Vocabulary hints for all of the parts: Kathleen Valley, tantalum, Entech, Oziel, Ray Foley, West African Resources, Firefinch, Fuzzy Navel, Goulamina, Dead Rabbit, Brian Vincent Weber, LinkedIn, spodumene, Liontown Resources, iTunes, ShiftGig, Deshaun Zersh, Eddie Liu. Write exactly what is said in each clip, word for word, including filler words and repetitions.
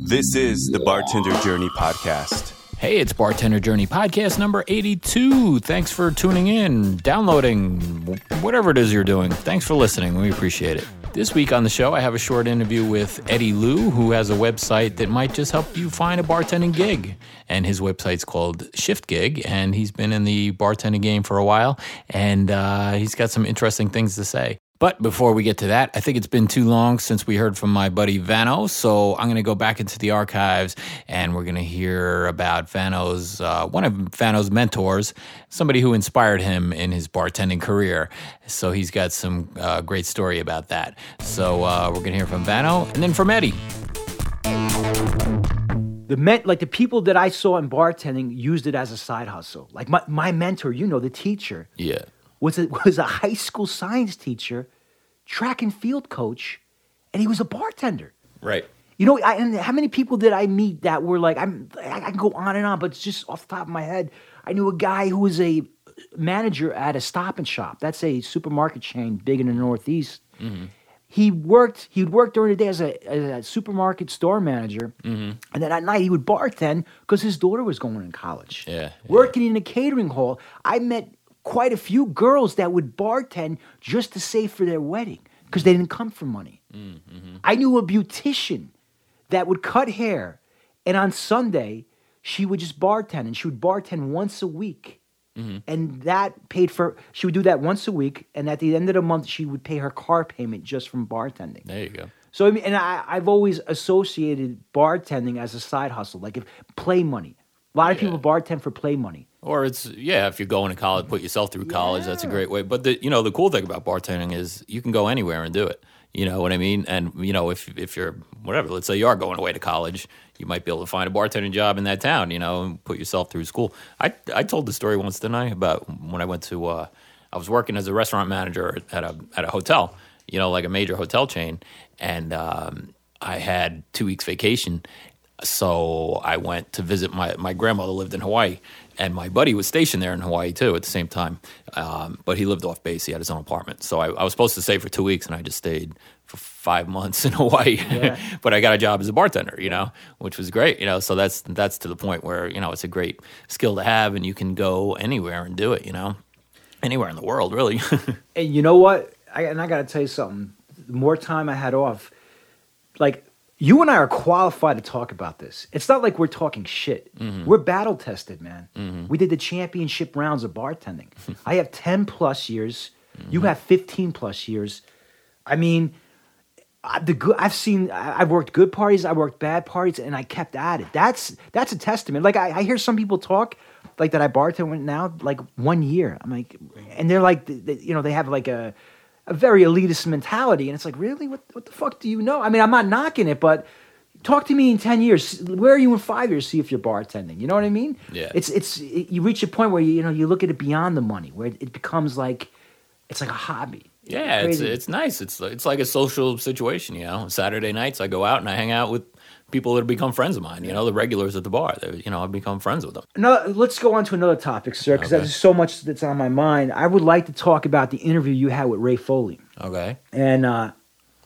This is the Bartender Journey Podcast. Hey, it's Bartender Journey Podcast number eighty-two. Thanks for tuning in, downloading, whatever it is you're doing. Thanks for listening. We appreciate it. This week on the show, I have a short interview with Eddie Liu, who has a website that might just help you find a bartending gig. And his website's called ShiftGig, and he's been in the bartending game for a while, and uh, he's got some interesting things to say. But before we get to that, I think it's been too long since we heard from my buddy Vano, so I'm going to go back into the archives and we're going to hear about Vano's, uh, one of Vano's mentors, somebody who inspired him in his bartending career. So he's got some uh, great story about that. So uh, we're going to hear from Vano and then from Eddie. The men, like the people that I saw in bartending used it as a side hustle. Like my, my mentor, you know, the teacher. Yeah. Was a, was a high school science teacher, track and field coach, and he was a bartender. Right. You know, I, and how many people did I meet that were like, I'm, I can go on and on, but it's just off the top of my head. I knew a guy who was a manager at a Stop and Shop. That's a supermarket chain big in the Northeast. Mm-hmm. He worked, he'd work during the day as a, as a supermarket store manager, mm-hmm. and then at night he would bartend because his daughter was going in college. Yeah. Working yeah. in a catering hall, I met quite a few girls that would bartend just to save for their wedding because they didn't come for money. Mm-hmm. I knew a beautician that would cut hair, and on Sunday she would just bartend, and she would bartend once a week. Mm-hmm. And that paid for, she would do that once a week, and at the end of the month she would pay her car payment just from bartending. There you go. So I mean, and I, I've always associated bartending as a side hustle, like if play money. A lot of yeah. people bartend for play money. Or it's, yeah, if you're going to college, put yourself through college, yeah. that's a great way. But, the, you know, the cool thing about bartending is you can go anywhere and do it. You know what I mean? And, you know, if if you're, whatever, let's say you are going away to college, you might be able to find a bartending job in that town, you know, and put yourself through school. I, I told the story once, didn't I, about when I went to, uh, I was working as a restaurant manager at a at a hotel, you know, like a major hotel chain. And um, I had two weeks vacation. So I went to visit my, my grandmother lived in Hawaii, and my buddy was stationed there in Hawaii too at the same time. Um, but he lived off base. He had his own apartment. So I, I was supposed to stay for two weeks, and I just stayed for five months in Hawaii. Yeah. But I got a job as a bartender, you know, which was great. You know, so that's that's to the point where, you know, it's a great skill to have, and you can go anywhere and do it, you know, anywhere in the world, really. And you know what? I, and I got to tell you something. The more time I had off, like, you and I are qualified to talk about this. It's not like we're talking shit. Mm-hmm. We're battle tested, man. Mm-hmm. We did the championship rounds of bartending. I have ten plus years. Mm-hmm. You have fifteen plus years. I mean, I, the good, I've seen, I, I've worked good parties, I worked bad parties, and I kept at it. That's that's a testament. Like I, I hear some people talk like that I bartend now, like one year. I'm like, and they're like, they, you know, they have like a, a very elitist mentality, and it's like, really? What what the fuck do you know? I mean, I'm not knocking it, but talk to me in ten years. Where are you in five years? See if you're bartending. You know what I mean? Yeah. It's it's it, you reach a point where you, you know, you look at it beyond the money, where it becomes like it's like a hobby. Yeah, it's it's, it's nice. It's it's like a social situation. You know, Saturday nights I go out and I hang out with people that have become friends of mine. You know, the regulars at the bar. They, you know, I've become friends with them. No, let's go on to another topic, sir, because okay. there's so much that's on my mind. I would like to talk about the interview you had with Ray Foley. Okay. And uh,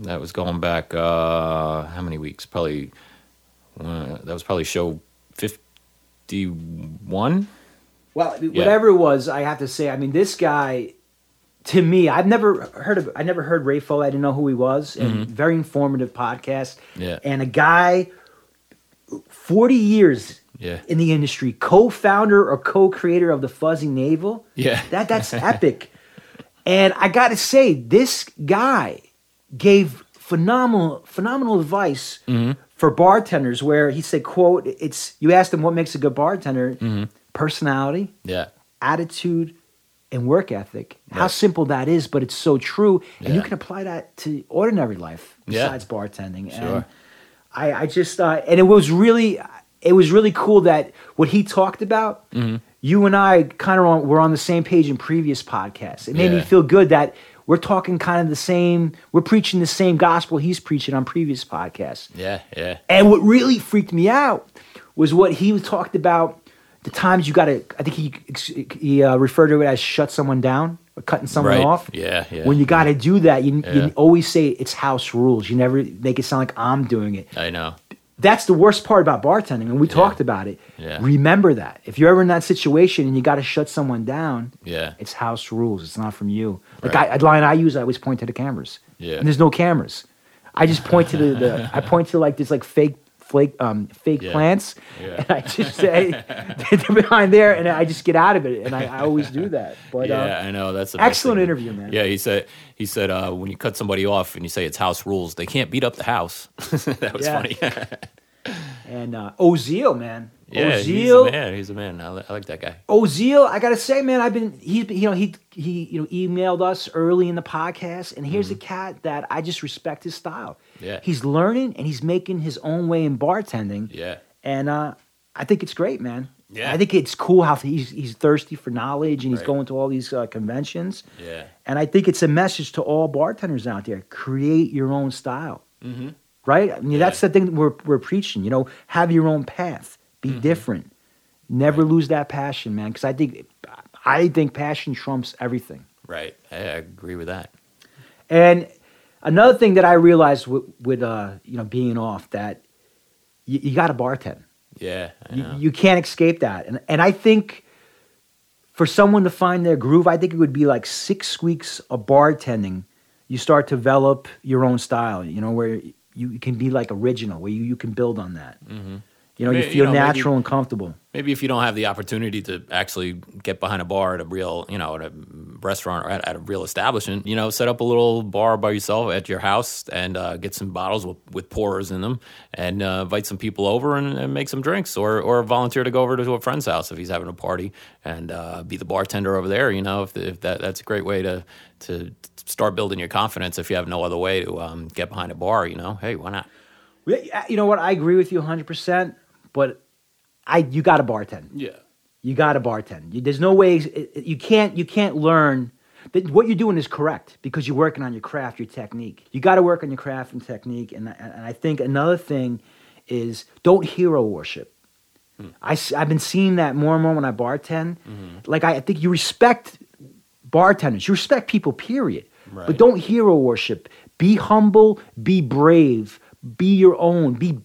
that was going back uh, how many weeks? Probably uh, that was probably show fifty-one. Well, yeah. Whatever it was, I have to say. I mean, this guy. To me, I've never heard of. I never heard Ray Foley. I didn't know who he was. Mm-hmm. And very informative podcast. Yeah. And a guy, forty years yeah. in the industry, co-founder or co-creator of the Fuzzy Navel. Yeah. That that's epic. And I got to say, this guy gave phenomenal phenomenal advice mm-hmm. for bartenders. Where he said, "quote It's you asked him what makes a good bartender: mm-hmm. personality, yeah, attitude." And work ethic. Right. How simple that is, but it's so true. And yeah. you can apply that to ordinary life besides yeah. bartending. Sure. And I, I just uh, and it was really, it was really cool that what he talked about. Mm-hmm. You and I kind of were on the same page in previous podcasts. It made yeah. me feel good that we're talking kind of the same. We're preaching the same gospel he's preaching on previous podcasts. Yeah, yeah. And what really freaked me out was what he talked about. The times you got to, I think he he uh, referred to it as shut someone down or cutting someone right. off. Yeah, yeah. When you got to do that, you, yeah. you always say it's house rules. You never make it sound like I'm doing it. I know. that's the worst part about bartending, and we yeah. talked about it. Yeah. Remember that. If you're ever in that situation and you got to shut someone down, yeah. it's house rules. It's not from you. Like right. I, a line I use, I always point to the cameras. Yeah. And there's no cameras. I just point to the, the I point to like this like fake flake um fake yeah. plants, yeah. and I just say they're behind there, and I just get out of it. And I, I always do that. But yeah, uh, I know that's an excellent interview, man. Yeah, he said. He said, uh, when you cut somebody off and you say it's house rules, they can't beat up the house. That was yeah. funny. And uh, Oziel, man. Yeah, Oziel, he's a man. He's a man. I, li- I like that guy. Oziel, I got to say, man, I've been, he's been, you know, he, he, you know, emailed us early in the podcast. And here's mm-hmm. a cat that I just respect his style. Yeah. He's learning and he's making his own way in bartending. Yeah. And uh, I think it's great, man. Yeah, I think it's cool how he's he's thirsty for knowledge and he's right. going to all these uh, conventions. Yeah, and I think it's a message to all bartenders out there: create your own style, mm-hmm. right? I mean, yeah. that's the thing that we're we're preaching. You know, have your own path, be mm-hmm. different, never right. lose that passion, man. Because I think I think passion trumps everything. Right, I agree with that. And another thing that I realized with, with uh, you know being off that you, you got to bartend. Yeah, I know. You, you can't escape that, and and I think for someone to find their groove, I think it would be like six weeks of bartending. You start to develop your own style, you know, where you, you can be like original, where you, you can build on that. Mm-hmm. You know, maybe, you feel you know, natural maybe, and comfortable. Maybe if you don't have the opportunity to actually get behind a bar at a real, you know, at a restaurant or at, at a real establishment, you know, set up a little bar by yourself at your house and uh, get some bottles with, with pourers in them and uh, invite some people over and, and make some drinks or or volunteer to go over to a friend's house if he's having a party and uh, be the bartender over there, you know, if, if that that's a great way to, to start building your confidence if you have no other way to um, get behind a bar, you know. Hey, why not? You know what? I agree with you one hundred percent. But I, you got to bartend. Yeah, you got to bartend. You, there's no way you can't. You can't learn that what you're doing is correct because you're working on your craft, your technique. You got to work on your craft and technique. And and I think another thing is don't hero worship. Hmm. I I've been seeing that more and more when I bartend. Mm-hmm. Like I, I think you respect bartenders. You respect people, period. Right. But don't hero worship. Be humble. Be brave. Be your own. Be.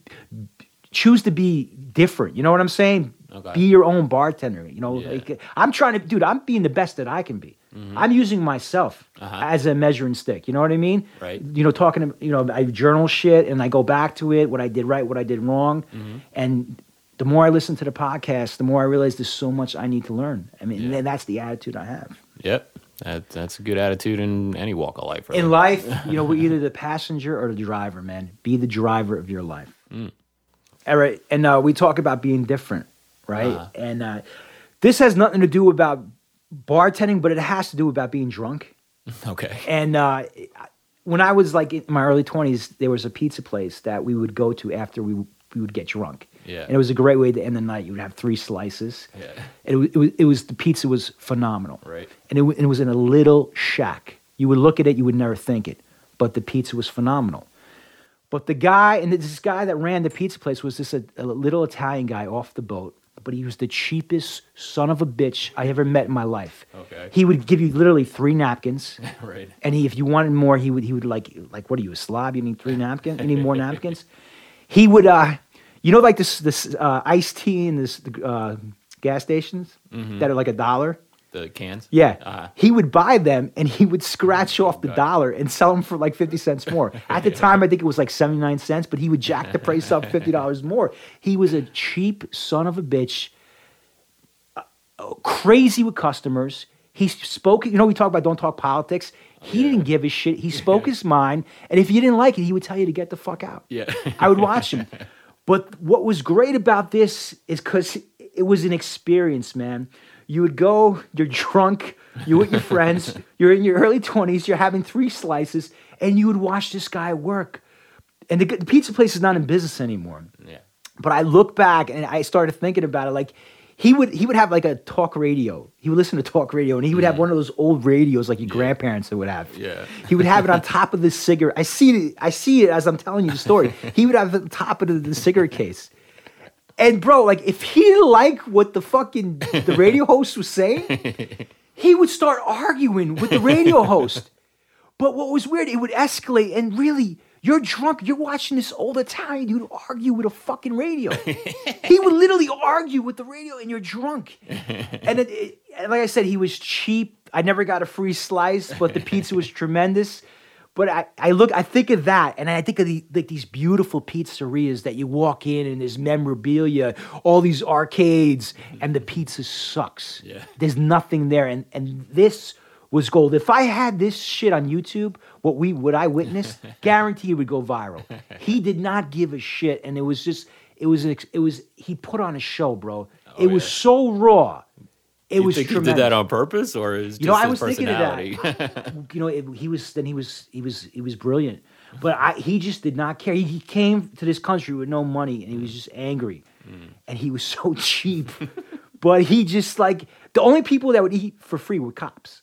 Choose to be different. You know what I'm saying? Okay. Be your own bartender. You know, yeah. like, I'm trying to, dude, I'm being the best that I can be. Mm-hmm. I'm using myself uh-huh. as a measuring stick. You know what I mean? Right. You know, talking to, you know, I journal shit and I go back to it, what I did right, what I did wrong. Mm-hmm. And the more I listen to the podcast, the more I realize there's so much I need to learn. I mean, yeah. that's the attitude I have. Yep. That, that's a good attitude in any walk of life. Really. In life, you know, we're either the passenger or the driver, man. Be the driver of your life. Mm. All right, and uh, we talk about being different, right? Uh-huh. And uh, this has nothing to do about bartending, but it has to do about being drunk. Okay. And uh, when I was like in my early twenties, there was a pizza place that we would go to after we we would get drunk. Yeah. And it was a great way to end the night. You would have three slices. Yeah. And it, it was it was the pizza was phenomenal. Right. And it, it was in a little shack. You would look at it, you would never think it, but the pizza was phenomenal. But the guy, and this guy that ran the pizza place was this a, a little Italian guy off the boat, but he was the cheapest son of a bitch I ever met in my life. Okay. He would give you literally three napkins. Right. And he, if you wanted more, he would, he would like, like, what are you, a slob? You need three napkins? You need more napkins? He would, uh, you know, like this, this uh, iced tea in this uh, gas stations mm-hmm. that are like a dollar? The cans? Yeah. Uh-huh. He would buy them and he would scratch off the dollar and sell them for like fifty cents more. At the time, I think it was like seventy-nine cents, but he would jack the price up fifty dollars more. He was a cheap son of a bitch, uh, crazy with customers. He spoke, you know, we talk about don't talk politics. He yeah. didn't give a shit. He spoke his mind. And if you didn't like it, he would tell you to get the fuck out. Yeah. I would watch him. But what was great about this is because it was an experience, man. You would go, you're drunk, you're with your friends, you're in your early twenties, you're having three slices, and you would watch this guy work. And the, the pizza place is not in business anymore. Yeah. But I look back and I started thinking about it. Like he would he would have like a talk radio. He would listen to talk radio and he would yeah. have one of those old radios like your yeah. grandparents would have. Yeah. He would have it on top of the cigarette. I see it, I see it as I'm telling you the story. He would have it on top of the, the cigarette case. And bro, like if he didn't like what the fucking the radio host was saying, he would start arguing with the radio host. But what was weird, it would escalate and really You're drunk. You're watching this all the time. You'd argue with a fucking radio. He would literally argue with the radio, and you're drunk. And it, it, like I said, he was cheap. I never got a free slice, but the pizza was tremendous. But I, I look, I think of that, and I think of the, like these beautiful pizzerias that you walk in, and there's memorabilia, all these arcades, and the pizza sucks. Yeah. There's nothing there, and and this was gold. If I had this shit on YouTube, what we what I witnessed, guarantee it would go viral. He did not give a shit, and it was just, it was, it was. He put on a show, bro. Oh, it yeah. was so raw. It you was think tremendous. He did that on purpose, or is just you know, his I was personality? Thinking of that. you know, it, he was then he was he was he was brilliant, but I, he just did not care. He, he came to this country with no money, and he was just angry, mm. and he was so cheap. But he just like the only people that would eat for free were cops.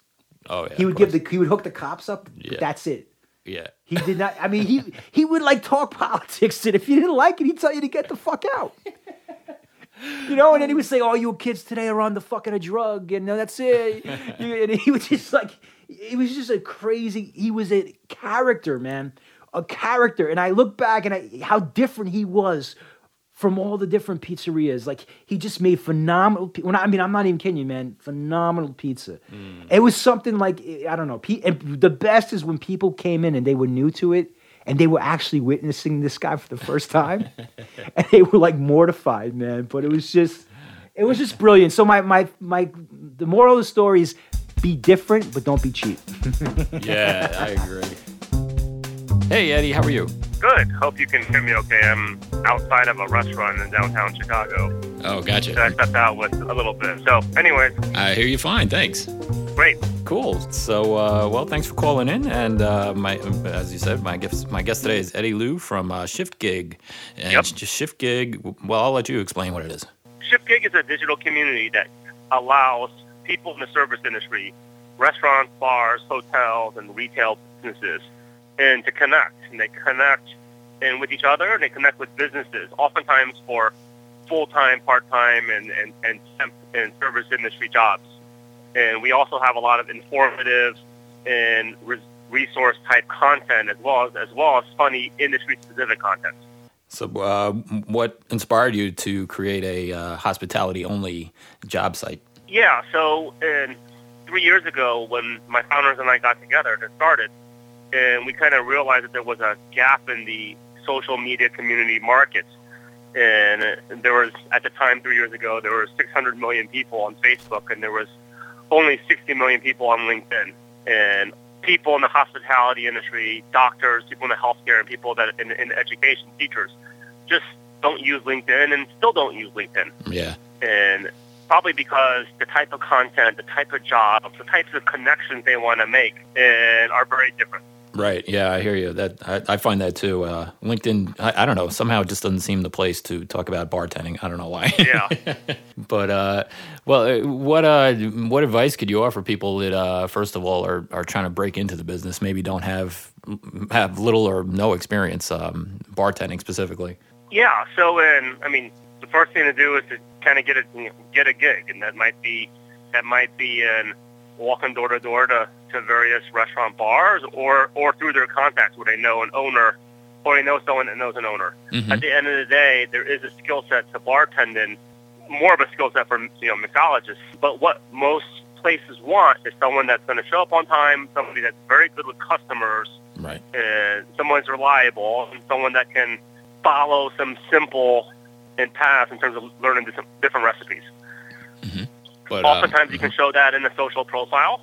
Oh yeah, he would give the he would hook the cops up. Yeah. But that's it. Yeah, he did not. I mean, he he would like talk politics, and if you didn't like it, he'd tell you to get the fuck out. You know, and then he would say, "All you kids today are on the fucking a drug," and that's it. And he was just like, it was just a crazy. He was a character, man, a character. And I look back and I, how different he was from all the different pizzerias. Like he just made phenomenal. When I mean, I'm not even kidding you, man. Phenomenal pizza. Mm. It was something like I don't know. And the best is when people came in and they were new to it. And they were actually witnessing this guy for the first time. And they were like mortified, man. But it was just, it was just brilliant. So my, my, my, the moral of the story is be different, but don't be cheap. Yeah, I agree. Hey, Eddie, how are you? Good. Hope you can hear me okay. I'm outside of a restaurant in downtown Chicago. Oh, gotcha. So I stepped out with a little bit. So anyways. I hear you fine. Thanks. Great. Cool. So, uh, well, thanks for calling in. And uh, my, as you said, my guest, my guest today is Eddie Liu from uh, ShiftGig. And yep. ShiftGig, well, I'll let you explain what it is. ShiftGig is a digital community that allows people in the service industry, restaurants, bars, hotels, and retail businesses, and to connect. And they connect and with each other, and they connect with businesses, oftentimes for full-time, part-time, and, and, and temp and service industry jobs. And we also have a lot of informative and re- resource-type content, as well as as well as funny industry-specific content. So, uh, what inspired you to create a uh, hospitality-only job site? Yeah. So, and three years ago, when my founders and I got together to start it, and we kind of realized that there was a gap in the social media community market. And there was, at the time, three years ago, there were six hundred million people on Facebook, and there was only sixty million people on LinkedIn, and people in the hospitality industry, doctors, people in the healthcare, and people that in, in education, teachers, just don't use LinkedIn and still don't use LinkedIn. Yeah. And probably because the type of content, the type of jobs, the types of connections they want to make and are very different. Right. Yeah, I hear you. That I, I find that too. Uh, LinkedIn, I, I don't know. Somehow it just doesn't seem the place to talk about bartending. I don't know why. Yeah. But uh, well, what uh, what advice could you offer people that uh, first of all are, are trying to break into the business? Maybe don't have have little or no experience um, bartending specifically. Yeah. So, and I mean, the first thing to do is to kind of get a you know, get a gig, and that might be that might be an walking door to door to to various restaurant bars or, or through their contacts where they know an owner or they know someone that knows an owner. Mm-hmm. At the end of the day, there is a skill set to bartending, more of a skill set for you know mixologists. But what most places want is someone that's going to show up on time, somebody that's very good with customers, right? Uh, someone that's reliable, and someone that can follow some simple and path in terms of learning different recipes. Mm-hmm. But, Oftentimes um, you mm-hmm. can show that in a social profile.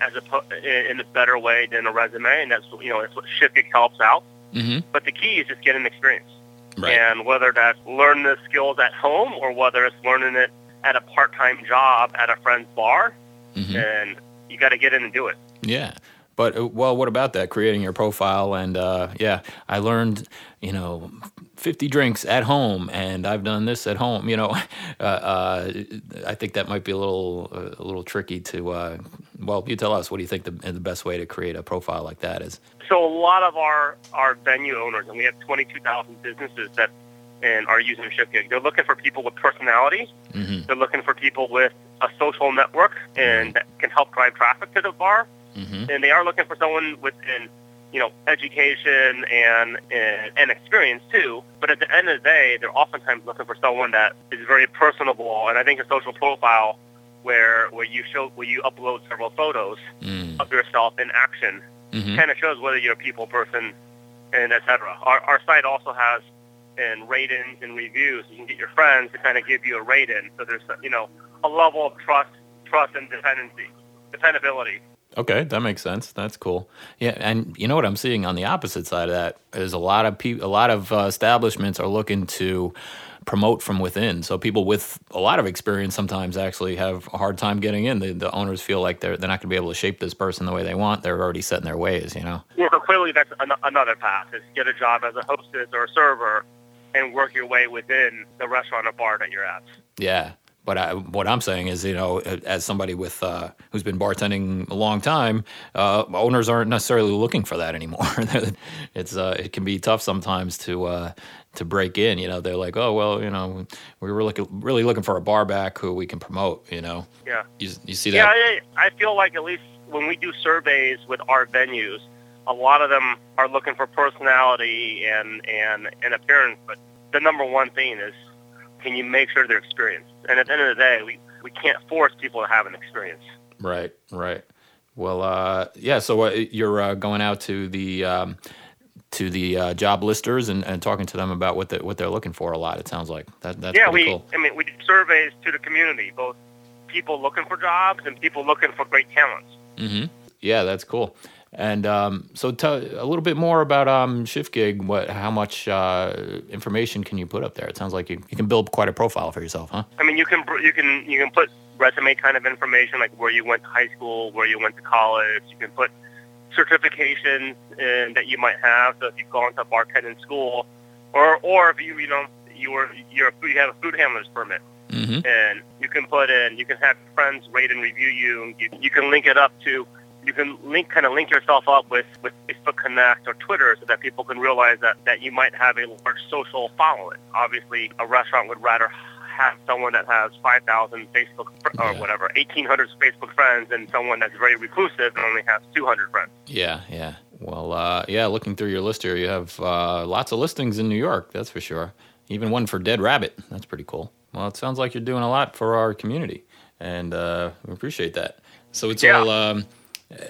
As a, in a better way than a resume, and that's you know that's what ShiftGig helps out. Mm-hmm. But the key is just getting experience, right. And whether that's learning the skills at home or whether it's learning it at a part-time job at a friend's bar, mm-hmm. and you got to get in and do it. Yeah, but well, what about that? Creating your profile and uh, yeah, I learned you know fifty drinks at home, and I've done this at home. You know, uh, uh, I think that might be a little uh, a little tricky to. Uh, Well, you tell us, what do you think the, the best way to create a profile like that is? So a lot of our, our venue owners, and we have twenty-two thousand businesses that and are using ShiftGig, they're looking for people with personality. Mm-hmm. They're looking for people with a social network and mm-hmm. that can help drive traffic to the bar. Mm-hmm. And they are looking for someone with an you know, education and, and and experience too. But at the end of the day, they're oftentimes looking for someone that is very personable. And I think a social profile where where you show where you upload several photos mm. of yourself in action mm-hmm. kind of shows whether you're a people person, and et cetera. Our our site also has and ratings and reviews. You can get your friends to kind of give you a rating. So there's you know a level of trust, trust and dependency, dependability. Okay, that makes sense. That's cool. Yeah, and you know what I'm seeing on the opposite side of that is a lot of people, a lot of uh, establishments are looking to promote from within. So people with a lot of experience sometimes actually have a hard time getting in. The, the owners feel like they're they're not going to be able to shape this person the way they want. They're already set in their ways, you know. Yeah, so clearly that's an- another path is get a job as a hostess or a server and work your way within the restaurant or bar that you're at. Yeah. But I, what I'm saying is, you know, as somebody with uh, who's been bartending a long time, uh, owners aren't necessarily looking for that anymore. It's uh, it can be tough sometimes to uh, to break in. You know, they're like, oh well, you know, we were looking, really looking for a bar back who we can promote. You know, yeah, you, you see that? Yeah, I, I feel like at least when we do surveys with our venues, a lot of them are looking for personality and and, and appearance. But the number one thing is, can you make sure they're experienced? And at the end of the day, we, we can't force people to have an experience. Right, right. Well, uh, yeah, so uh, you're uh, going out to the um, to the uh, job listers and, and talking to them about what, the, what they're looking for a lot, it sounds like. That, that's yeah, pretty we, cool. I mean, we do surveys to the community, both people looking for jobs and people looking for great talents. Mm-hmm. Yeah, that's cool. And um, so tell a little bit more about um, ShiftGig. What, how much uh, information can you put up there? It sounds like you, you can build quite a profile for yourself, huh? I mean, you can you can you can put resume kind of information, like where you went to high school, where you went to college. You can put certifications in, that you might have. So if you've gone to bartending school, or or if you you know you were you're a, you have a food handler's permit. Mm-hmm. And you can put in, you can have friends rate and review you, and you, you can link it up to. You can link, kind of link yourself up with, with Facebook Connect or Twitter so that people can realize that, that you might have a large social following. Obviously, a restaurant would rather have someone that has five thousand Facebook or whatever, eighteen hundred Facebook friends than someone that's very reclusive and only has two hundred friends. Yeah, yeah. Well, uh, yeah, looking through your list here, you have uh, lots of listings in New York, that's for sure. Even one for Dead Rabbit. That's pretty cool. Well, it sounds like you're doing a lot for our community, and uh, we appreciate that. So it's yeah. all... Um,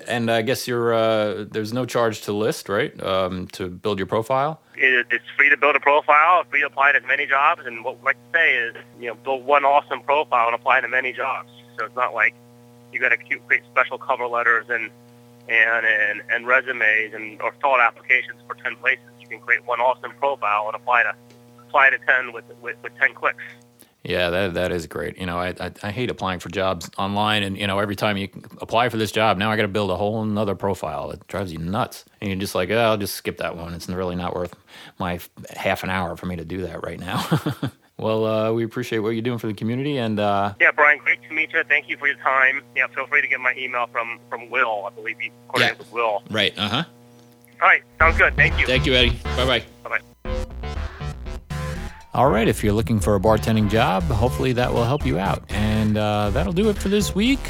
And I guess you're, uh, there's no charge to list, right, um, to build your profile? It, it's free to build a profile, free to apply to many jobs. And what I'd like to say is, you know, build one awesome profile and apply to many jobs. So it's not like you got to create special cover letters and and, and, and resumes and or fill out applications for ten places. You can create one awesome profile and apply to apply to ten with, with, with ten clicks. Yeah, that that is great. You know, I, I I hate applying for jobs online, and you know, every time you apply for this job, now I got to build a whole another profile. It drives you nuts, and you're just like, oh, I'll just skip that one. It's really not worth my half an hour for me to do that right now. Well, uh, we appreciate what you're doing for the community, and uh, yeah, Brian, great to meet you. Thank you for your time. Yeah, feel free to get my email from from Will. I believe he coordinated yeah. with Will. Right. Uh huh. All right, sounds good. Thank you. Thank you, Eddie. Bye bye. Bye bye. All right, if you're looking for a bartending job, hopefully that will help you out. And uh, that'll do it for this week.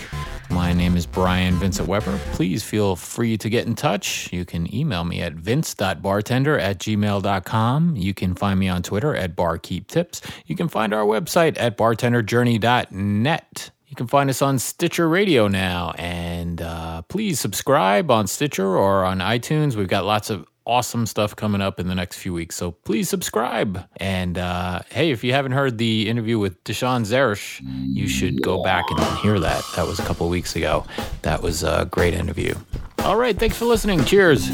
My name is Brian Vincent Weber. Please feel free to get in touch. You can email me at vince dot bartender at gmail dot com. You can find me on Twitter at barkeep tips. You can find our website at bartender journey dot net. You can find us on Stitcher Radio now. And uh, please subscribe on Stitcher or on iTunes. We've got lots of awesome stuff coming up in the next few weeks, so please subscribe. And uh hey, if you haven't heard the interview with Deshaun Zersh, you should go back and hear that. That was a couple of weeks ago. That was a great interview. All right, thanks for listening. Cheers.